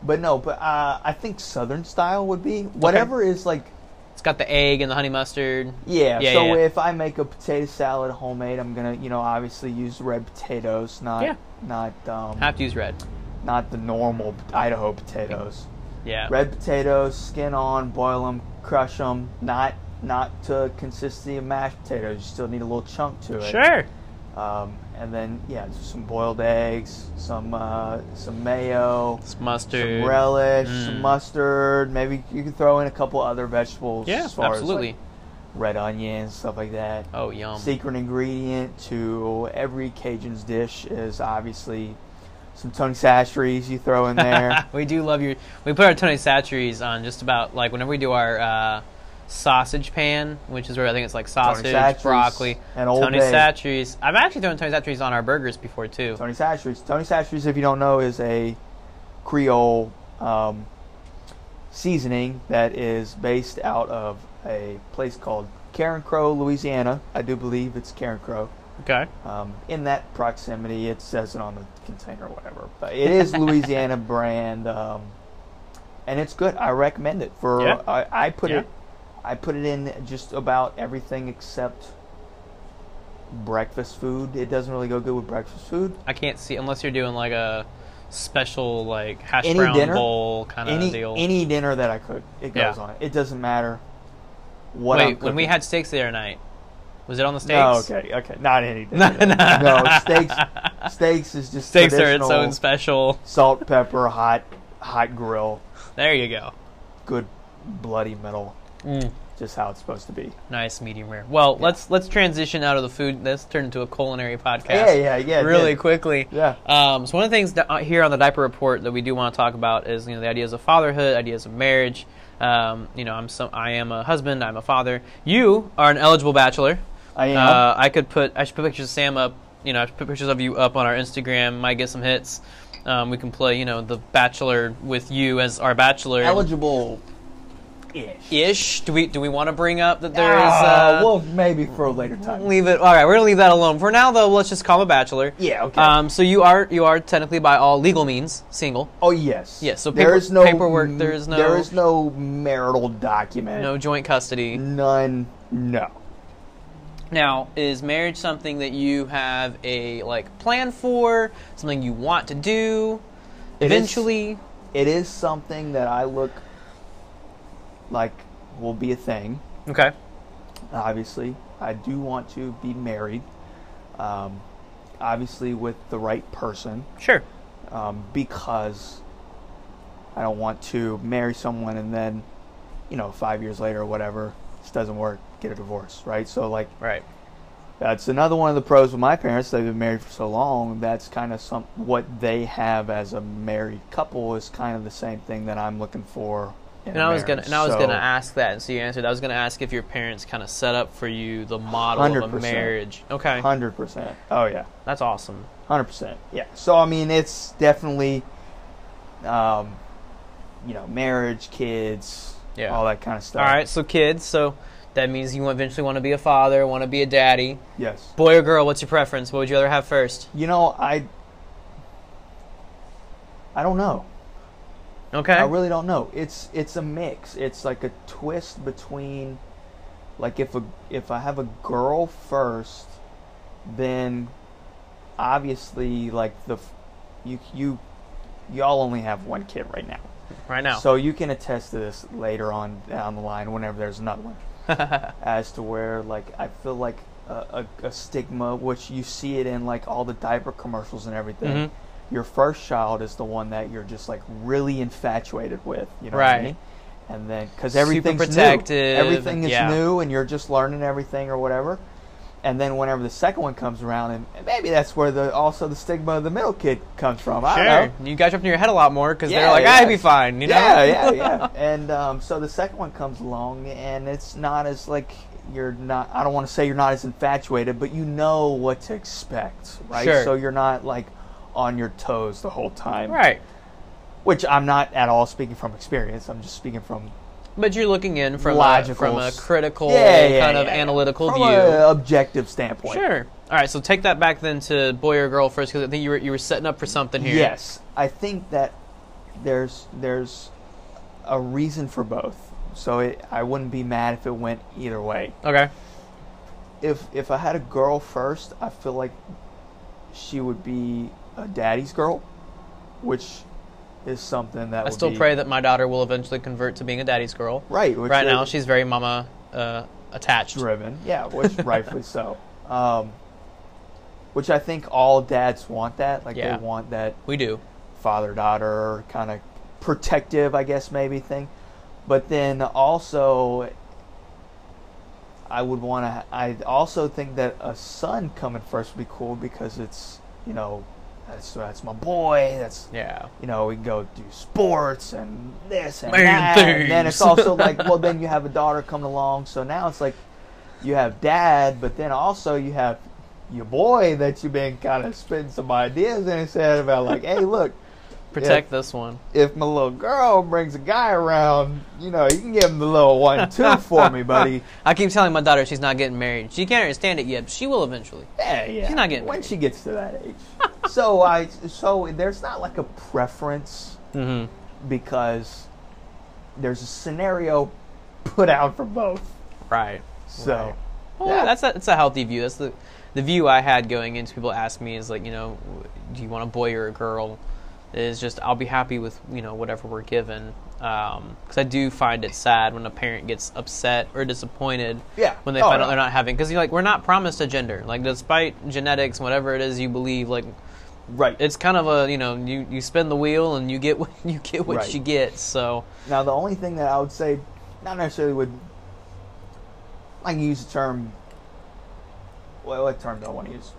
But no. But uh, I think Southern style would be whatever okay. is like. It's got the egg and the honey mustard. Yeah, yeah so yeah. if I make a potato salad homemade, I'm going to, you know, obviously use red potatoes, not... Yeah. Not, um... have to use red. Not the normal Idaho potatoes. Yeah. Red potatoes, skin on, boil them, crush them, not, not to consistency of mashed potatoes. You still need a little chunk to it. Sure. Um, And then, yeah, some boiled eggs, some uh, some mayo, some mustard, some relish, mm. some mustard. Maybe you can throw in a couple other vegetables. Yeah, as far absolutely. As, like, red onions, stuff like that. Oh, yum. Secret ingredient to every Cajun's dish is obviously some Tony Chachere's you throw in there. We do love your... We put our Tony Chachere's on just about, like, whenever we do our... Uh, sausage pan, which is where I think it's like sausage, broccoli, and Old Tony Chachere's. I've actually thrown Tony Chachere's on our burgers before too. Tony Chachere's. Tony Chachere's, if you don't know, is a Creole um, seasoning that is based out of a place called Karen Crow, Louisiana. I do believe it's Karen Crow. Okay. Um, in that proximity, it says it on the container or whatever, but it is Louisiana brand, um, and it's good. I recommend it for. Yeah. I, I put yeah. it. I put it in just about everything except breakfast food. It doesn't really go good with breakfast food. I can't see unless you're doing like a special like hash any brown dinner, bowl kind of deal. Any dinner that I cook, it goes yeah. on it. It doesn't matter what. Wait, I'm when we had steaks the other night, was it on the steaks? No, okay, okay, not any dinner. no, no. no, steaks. Steaks is just steaks are its own special. Salt, pepper, hot, hot grill. There you go. Good bloody metal. Mm. Just how it's supposed to be. Nice, medium rare. Well, yeah. let's let's transition out of the food. Let's turn into a culinary podcast. Yeah, yeah, yeah. Really yeah. quickly. Yeah. Um, so one of the things that, uh, here on the Diaper Report that we do want to talk about is you know the ideas of fatherhood, ideas of marriage. Um, you know, I'm some, I am a husband. I'm a father. You are an eligible bachelor. I am. Uh, I could put I should put pictures of Sam up. You know, I should put pictures of you up on our Instagram. Might get some hits. Um, we can play you know the Bachelor with you as our bachelor. Eligible. Ish. Ish. Do we do we want to bring up that there is? Uh, well, maybe for a later time. Leave it. All right, we're gonna leave that alone for now. Though, let's just call him a bachelor. Yeah. Okay. Um. So you are you are technically by all legal means single. Oh yes. Yes. Yeah, so paper, there is no paperwork. There is no. There is no marital document. No joint custody. None. No. Now, is marriage something that you have a like plan for? Something you want to do? It eventually. Is, it is something that I look. Like, will be a thing. Okay. Obviously, I do want to be married. Um, obviously, with the right person. Sure. Um, because I don't want to marry someone and then, you know, five years later or whatever, this doesn't work, get a divorce, right? So, like, right. That's another one of the pros with my parents. They've been married for so long. That's kind of some what they have as a married couple is kind of the same thing that I'm looking for. And I, gonna, and I was so, gonna ask that, and so you answered. I was gonna ask if your parents kind of set up for you the model one hundred percent of a marriage. Okay, hundred percent. Oh yeah, that's awesome. Hundred percent. Yeah. So I mean, it's definitely, um, you know, marriage, kids, yeah. all that kind of stuff. All right, so kids. So that means you eventually want to be a father, want to be a daddy. Yes. Boy or girl? What's your preference? What would you rather have first? You know, I, I don't know. Okay. I really don't know. It's it's a mix. It's like a twist between, like if a if I have a girl first, then obviously like the you you y'all only have one kid right now. Right now. So you can attest to this later on down the line whenever there's another one. As to where like I feel like a, a, a stigma, which you see it in like all the diaper commercials and everything. Mm-hmm. Your first child is the one that you're just like really infatuated with, you know right. what I mean? And then because everything's super protective, new, everything is yeah. new, and you're just learning everything or whatever. And then whenever the second one comes around, and maybe that's where the also the stigma of the middle kid comes from. Sure, I don't know. You guys are up in your head a lot more because yeah, they're like, yeah. "I'd be fine," you know? Yeah, yeah, yeah. And um, so the second one comes along, and it's not as like you're not. I don't want to say you're not as infatuated, but you know what to expect, right? Sure. So you're not like. On your toes the whole time. Right. Which I'm not at all speaking from experience. I'm just speaking from... But you're looking in from, logical, a, from a critical yeah, yeah, kind yeah, of yeah. analytical from view. From an objective standpoint. Sure. All right, so take that back then to boy or girl first, because I think you were, you were setting up for something here. Yes. I think that there's there's a reason for both. So it, I wouldn't be mad if it went either way. Okay. If If I had a girl first, I feel like she would be... a daddy's girl, which is something that I would still be, pray that my daughter will eventually convert to being a daddy's girl. Right. Which right is, now, she's very mama uh, attached, driven. Yeah, which rightfully so. Um, which I think all dads want that. Like yeah. they want that. We do. Father-daughter kind of protective, I guess, maybe thing. But then also, I would want to. I also think that a son coming first would be cool because it's, you know, that's that's my boy. That's yeah. You know, we can go do sports and this and Man that. Things. And then it's also like, well, then you have a daughter coming along. So now it's like, you have dad, but then also you have your boy that you've been kind of spitting some ideas in his head about, like, hey, look. Protect if, this one. If my little girl brings a guy around, you know, you can give him the little one, two for me, buddy. I keep telling my daughter she's not getting married. She can't understand it yet, but she will eventually. Yeah, yeah. She's not getting when married. When she gets to that age. so, I, so there's not, like, a preference mm-hmm. because there's a scenario put out for both. Right. So. Right. Well, yeah, that's a, that's a healthy view. That's the, the view I had going into people ask me is, like, you know, do you want a boy or a girl? Is just I'll be happy with, you know, whatever we're given. Um, because I do find it sad when a parent gets upset or disappointed yeah. when they oh, find yeah. out they're not having. Because, like, we're not promised a gender. Like, despite genetics, whatever it is you believe, like, right. it's kind of a, you know, you, you spin the wheel and you get what you get. What right. you get. So now the only thing that I would say, not necessarily would, I can use the term, well, what term do I want to use?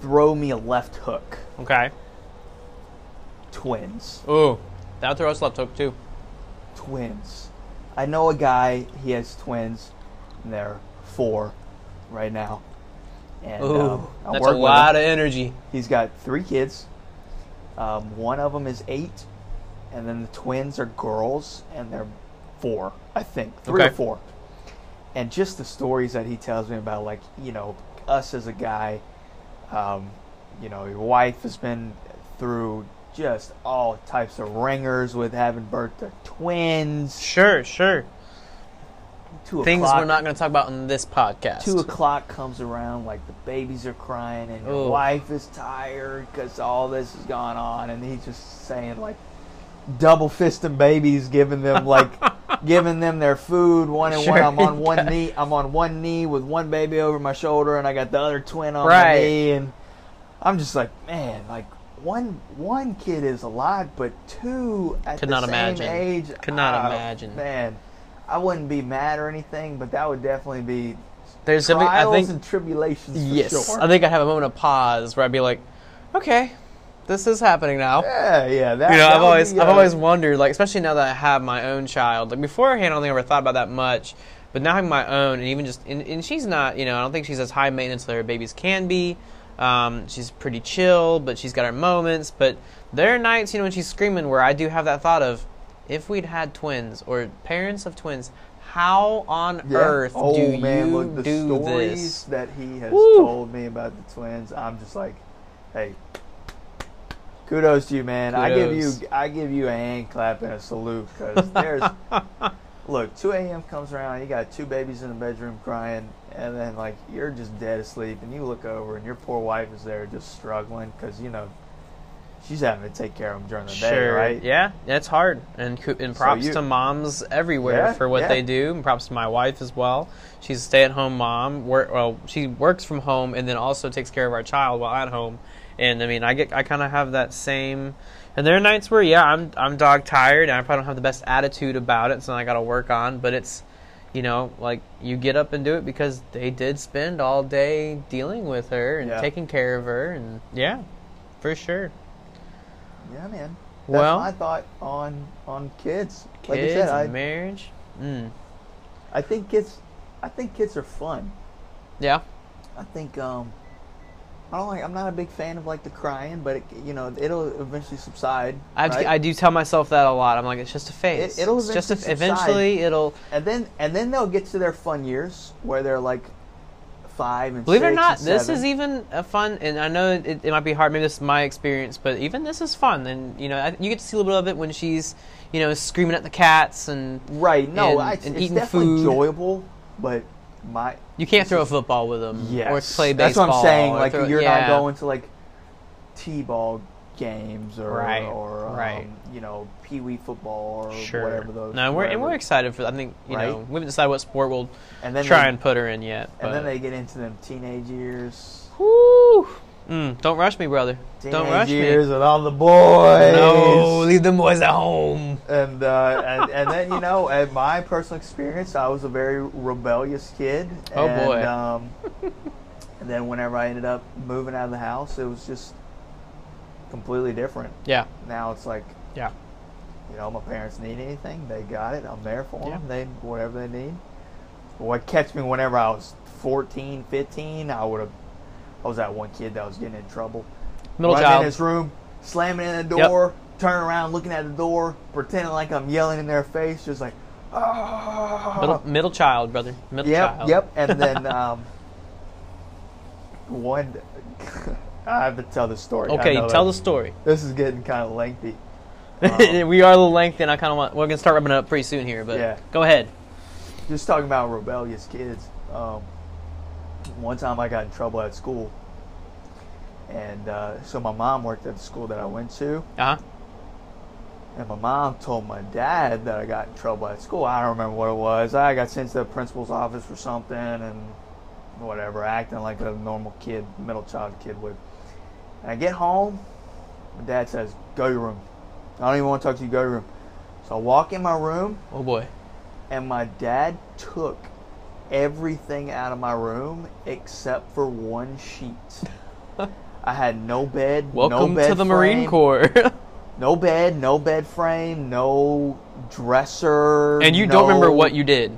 Throw me a left hook. Okay. Twins. Ooh, that'll throw us a left hook too. Twins. I know a guy, he has twins, and they're four right now. And, Ooh, um, that's a lot of energy. He's got three kids. Um, one of them is eight, and then the twins are girls, and they're four, I think. Three okay. or four. And just the stories that he tells me about, like, you know, us as a guy... Um, you know, your wife has been through just all types of ringers with having birth to twins. Sure, sure. Two Things o'clock, we're not going to talk about on this podcast. Two o'clock comes around, like the babies are crying and your Ooh. Wife is tired because all this has gone on. And he's just saying, like, double fisting babies, giving them, like, giving them their food, one and sure, one. I'm on one yeah. knee. I'm on one knee with one baby over my shoulder, and I got the other twin on right. my knee. And I'm just like, man, like one one kid is a lot, but two at Could the not same imagine. Age, could not uh, imagine. Man, I wouldn't be mad or anything, but that would definitely be There's trials I think, and tribulations. For yes, sure. I think I'd have a moment of pause where I'd be like, okay. This is happening now. Yeah, yeah. That, you know, that I've always, be, uh, I've always wondered, like, especially now that I have my own child. Like beforehand, I don't think I ever thought about that much, but now having my own, and even just, and, and she's not, you know, I don't think she's as high maintenance as her babies can be. Um, she's pretty chill, but she's got her moments. But there are nights, you know, when she's screaming, where I do have that thought of, if we'd had twins or parents of twins, how on yeah. earth oh, do man, you look, the do stories this? That he has Woo. Told me about the twins, I'm just like, hey. Kudos to you, man. Kudos. I give you, I give you a hand clap and a salute because there's, look, two a.m. comes around, you got two babies in the bedroom crying, and then like you're just dead asleep, and you look over, and your poor wife is there just struggling because you know she's having to take care of them during the sure. day, right? Yeah, that's hard. And and props so you, to moms everywhere yeah, for what yeah. they do, and props to my wife as well. She's a stay-at-home mom. Work, well, she works from home and then also takes care of our child while at home. And I mean, I get, I kind of have that same. And there are nights where, yeah, I'm, I'm dog tired, and I probably don't have the best attitude about it, so I got to work on. But it's, you know, like you get up and do it because they did spend all day dealing with her and yeah. taking care of her, and yeah, for sure. Yeah, man. That's well, my thought on on kids, kids like you said, and I, marriage. Mm. I think kids, I think kids are fun. Yeah. I think. um I don't like, I'm not a big fan of, like, the crying, but, it, you know, it'll eventually subside. I, right? to, I do tell myself that a lot. I'm like, it's just a phase. It, it'll eventually just a, subside. Eventually, it'll... And then, and then they'll get to their fun years where they're, like, five and Believe six Believe it or not, this is even a fun, and I know it, it might be hard. Maybe this is my experience, but even this is fun. And, you know, I, you get to see a little bit of it when she's, you know, screaming at the cats and Right. No, and, I, it's, and it's eating definitely food. Enjoyable, but... My, you can't throw a football with them yes. or play baseball. That's what I'm saying. Like throw, you're yeah. not going to like t-ball games or right, or um, right. you know, Pee Wee football or sure. whatever those. No, we're whatever. and we're excited for. I think you right? know we haven't decided what sport we'll and then try they, and put her in yet. And but. then they get into them teenage years. Woo! Mm, don't rush me, brother. Teenage don't rush years me. With all the boys. No, leave them boys at home. And uh, and, and then you know, at my personal experience, I was a very rebellious kid. Oh and, boy. Um, and then whenever I ended up moving out of the house, it was just completely different. Yeah. Now it's like, yeah, you know, my parents need anything, they got it. I'm there for yeah. them. They whatever they need. What catch me whenever I was fourteen, fifteen, I would have. I was that one kid that was getting in trouble. Middle child. Running in his room, slamming in the door, yep. turning around, looking at the door, pretending like I'm yelling in their face, just like, oh. Middle, middle child, brother. Middle yep, child. Yep, yep. And then um, one, I have to tell the story. Okay, tell the story. This is getting kind of lengthy. Um, we are a little lengthy, and I kind of want, we're going to start wrapping it up pretty soon here, but yeah. go ahead. Just talking about rebellious kids. Um, One time I got in trouble at school, and uh, so my mom worked at the school that I went to. Uh huh. And my mom told my dad that I got in trouble at school. I don't remember what it was. I got sent to the principal's office for something and whatever, acting like a normal kid, middle child kid would. And I get home, my dad says, "Go to your room. I don't even want to talk to you. Go to your room." So I walk in my room. Oh boy. And my dad took everything out of my room except for one sheet. I had no bed. Welcome no bed to the frame, Marine Corps. No bed, no bed frame, no dresser. And you no, don't remember what you did?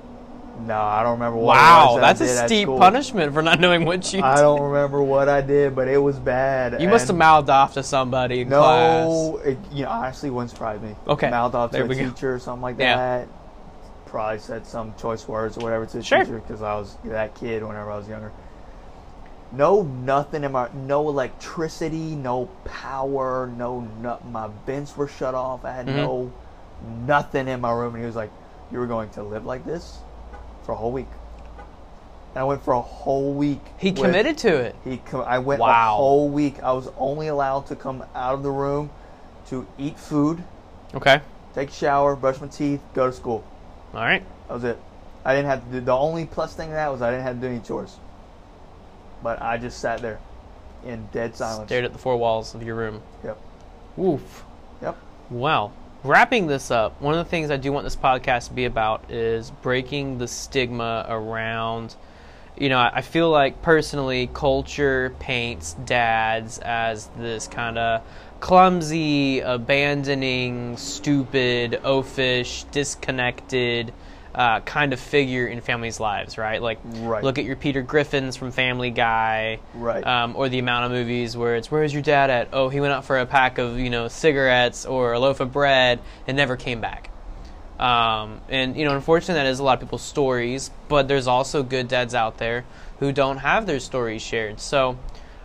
No, I don't remember what wow, I did. Wow, that's a steep punishment for not knowing what you did. I don't remember what I did, but it was bad. You and must have mouthed off to somebody in no, class. No, you know, honestly, it wouldn't surprise me. Okay. Mouthed off there to a teacher go. or something like yeah. that. Probably said some choice words or whatever to the sure. teacher, because I was that kid whenever I was younger. No nothing in my, no electricity, no power, no, no my vents were shut off. I had mm-hmm. no nothing in my room, and he was like, "You were going to live like this for a whole week." And I went for a whole week. He with, committed to it. He, com- I went wow. a whole week. I was only allowed to come out of the room to eat food, okay, take a shower, brush my teeth, go to school. All right. That was it. I didn't have to do... The only plus thing of that was I didn't have to do any chores. But I just sat there in dead silence. Stared at the four walls of your room. Yep. Oof. Yep. Wow. Wrapping this up, one of the things I do want this podcast to be about is breaking the stigma around... You know, I feel like, personally, culture paints dads as this kind of... clumsy, abandoning, stupid, oafish, disconnected uh, kind of figure in families' lives, right? Like, right. look at your Peter Griffins from Family Guy, right? Um, or the amount of movies where it's, "Where's your dad at? Oh, he went out for a pack of, you know, cigarettes or a loaf of bread and never came back." Um, and, you know, unfortunately, that is a lot of people's stories, but there's also good dads out there who don't have their stories shared. So,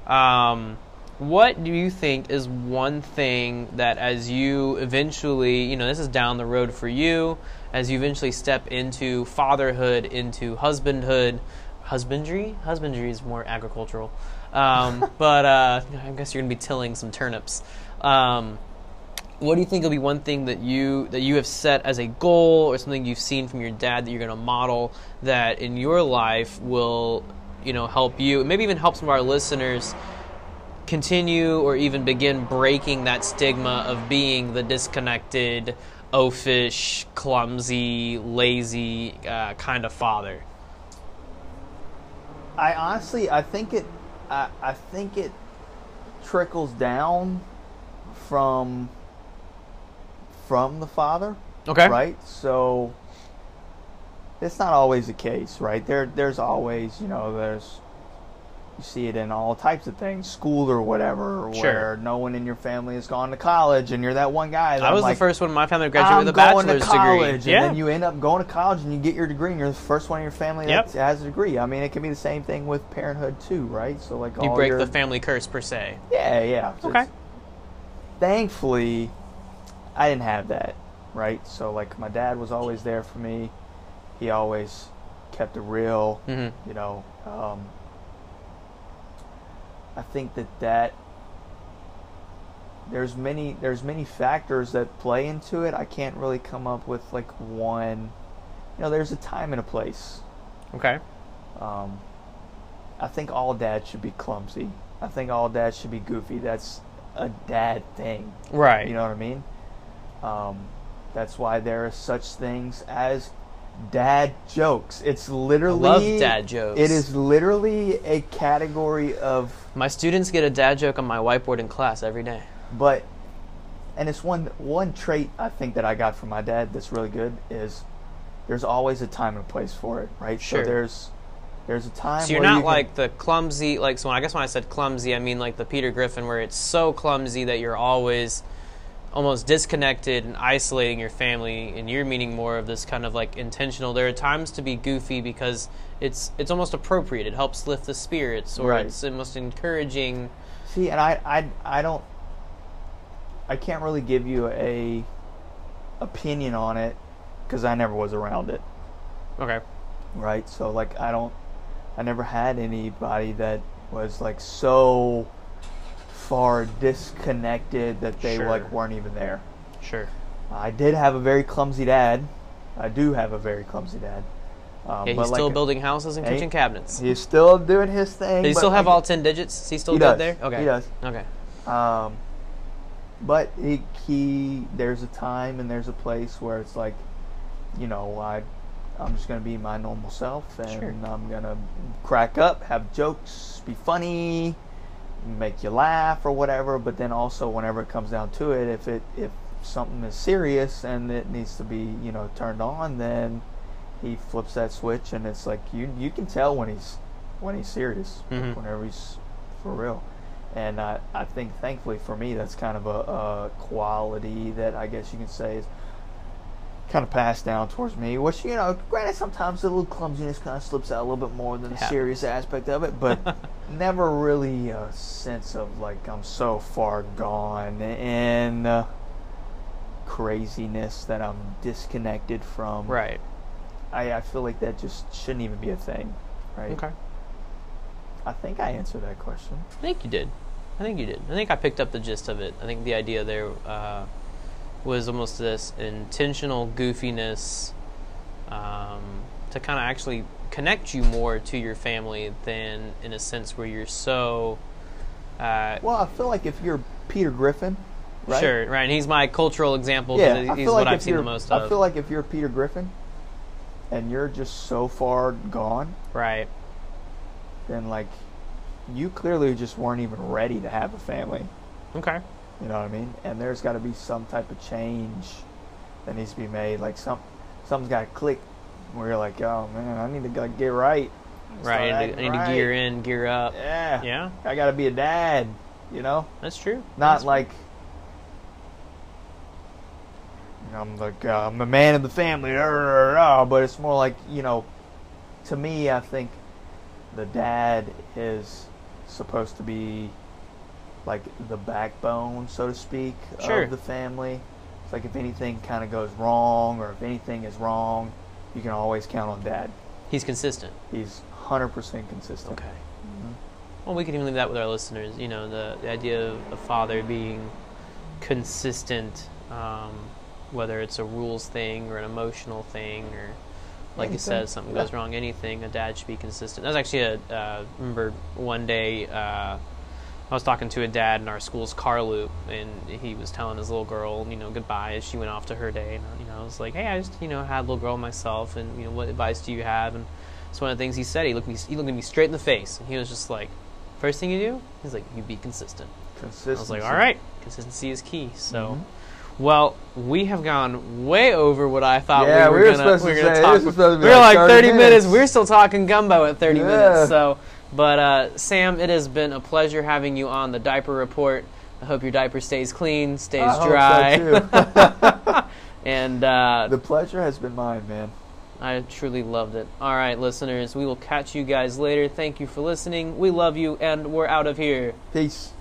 um... what do you think is one thing that as you eventually, you know, this is down the road for you, as you eventually step into fatherhood, into husbandhood, husbandry? Husbandry is more agricultural. Um, but uh, I guess you're going to be tilling some turnips. Um, what do you think will be one thing that you that you have set as a goal or something you've seen from your dad that you're going to model that in your life will, you know, help you, maybe even help some of our listeners continue or even begin breaking that stigma of being the disconnected, oafish, clumsy, lazy uh, kind of father? I honestly, I think it, I, I think it trickles down from from the father. Okay. Right. So it's not always the case, right? There, there's always, you know, there's. You see it in all types of things, school or whatever, sure. where no one in your family has gone to college, and you're that one guy. That I was like, the first one in my family to graduate I'm with a bachelor's to college, degree. Yeah. And then you end up going to college, and you get your degree, and you're the first one in your family yep. that has a degree. I mean, it can be the same thing with parenthood, too, right? So like, You all break your, the family curse, per se. Yeah, yeah. Okay. Just, thankfully, I didn't have that, right? So, like, my dad was always there for me. He always kept it real, mm-hmm. you know, um... I think that that there's many there's many factors that play into it. I can't really come up with like one. You know, there's a time and a place. Okay. Um, I think all dads should be clumsy. I think all dads should be goofy. That's a dad thing. Right. You know what I mean? Um, that's why there are such things as dad jokes. It's literally... I love dad jokes. It is literally a category of... My students get a dad joke on my whiteboard in class every day. But, and it's one one trait I think that I got from my dad that's really good is there's always a time and a place for it, right? Sure. So there's... There's a time. So you're where not you like the clumsy, like so. When, I guess when I said clumsy, I mean like the Peter Griffin, where it's so clumsy that you're always almost disconnected and isolating your family. And you're meaning more of this kind of like intentional. There are times to be goofy because it's it's almost appropriate. It helps lift the spirits, or right. It's almost encouraging. See, and I, I I don't I can't really give you a opinion on it because I never was around it. Okay. Right. So like I don't. I never had anybody that was like so far disconnected that they sure. like weren't even there. Sure. I did have a very clumsy dad. I do have a very clumsy dad. Um, yeah, he's but still like, building houses and hey, kitchen cabinets. He's still doing his thing. Does he still have like, all ten digits? Is he still good there? Okay. He does. Okay. Um, but he, he, there's a time and there's a place where it's like, you know, I. I'm just going to be my normal self, and sure. I'm going to crack up, have jokes, be funny, make you laugh or whatever. But then also, whenever it comes down to it, if it if something is serious and it needs to be, you know, turned on, then he flips that switch, and it's like you you can tell when he's when he's serious, mm-hmm. like whenever he's for real. And I I think thankfully for me, that's kind of a, a quality that I guess you can say is. Kind of passed down towards me, which, you know, granted sometimes the little clumsiness kind of slips out a little bit more than the yeah. serious aspect of it, but never really a sense of like I'm so far gone in uh, craziness that I'm disconnected from. Right. I, I feel like that just shouldn't even be a thing. Right. Okay. I think I answered that question. I think you did. I think you did. I think I picked up the gist of it. I think the idea there. Uh, was almost this intentional goofiness um, to kind of actually connect you more to your family than in a sense where you're so... Uh, well, I feel like if you're Peter Griffin, right? Sure, right, and he's my cultural example because yeah, he's like what I've seen the most of. I feel like if you're Peter Griffin and you're just so far gone... Right. Then, like, you clearly just weren't even ready to have a family. Okay. You know what I mean? And there's got to be some type of change that needs to be made. Like some, something's got to click where you're like, oh, man, I need to like, get right. Right. I need right. to gear in, gear up. Yeah. Yeah. I got to be a dad, you know? That's true. Not That's like, you know, I'm, like uh, I'm the man of the family, rah, rah, rah, but it's more like, you know, to me, I think the dad is supposed to be like the backbone, so to speak, sure. of the family. It's like if anything kind of goes wrong or if anything is wrong, you can always count on dad. He's consistent. He's one hundred percent consistent. Okay. Mm-hmm. Well, we can even leave that with our listeners. You know, the, the idea of a father being consistent, um, whether it's a rules thing or an emotional thing or, like anything. You said, something yeah. goes wrong, anything, a dad should be consistent. That was actually a, uh, remember one day, uh, I was talking to a dad in our school's car loop, and he was telling his little girl, you know, goodbye as she went off to her day. And, you know, I was like, hey, I just, you know, had a little girl myself, and, you know, what advice do you have? And it's one of the things he said. He looked me, he looked at me straight in the face, and he was just like, first thing you do? He's like, you be consistent. Consistency. And I was like, all right, consistency is key. So, mm-hmm. well, we have gone way over what I thought yeah, we were, we were going we to talk. We were like, like thirty minutes. minutes. We're still talking gumbo at thirty yeah. minutes, so... But, uh, Sam, it has been a pleasure having you on The Diaper Report. I hope your diaper stays clean, stays I dry. Hope so too. and, uh, the pleasure has been mine, man. I truly loved it. All right, listeners, we will catch you guys later. Thank you for listening. We love you, and we're out of here. Peace.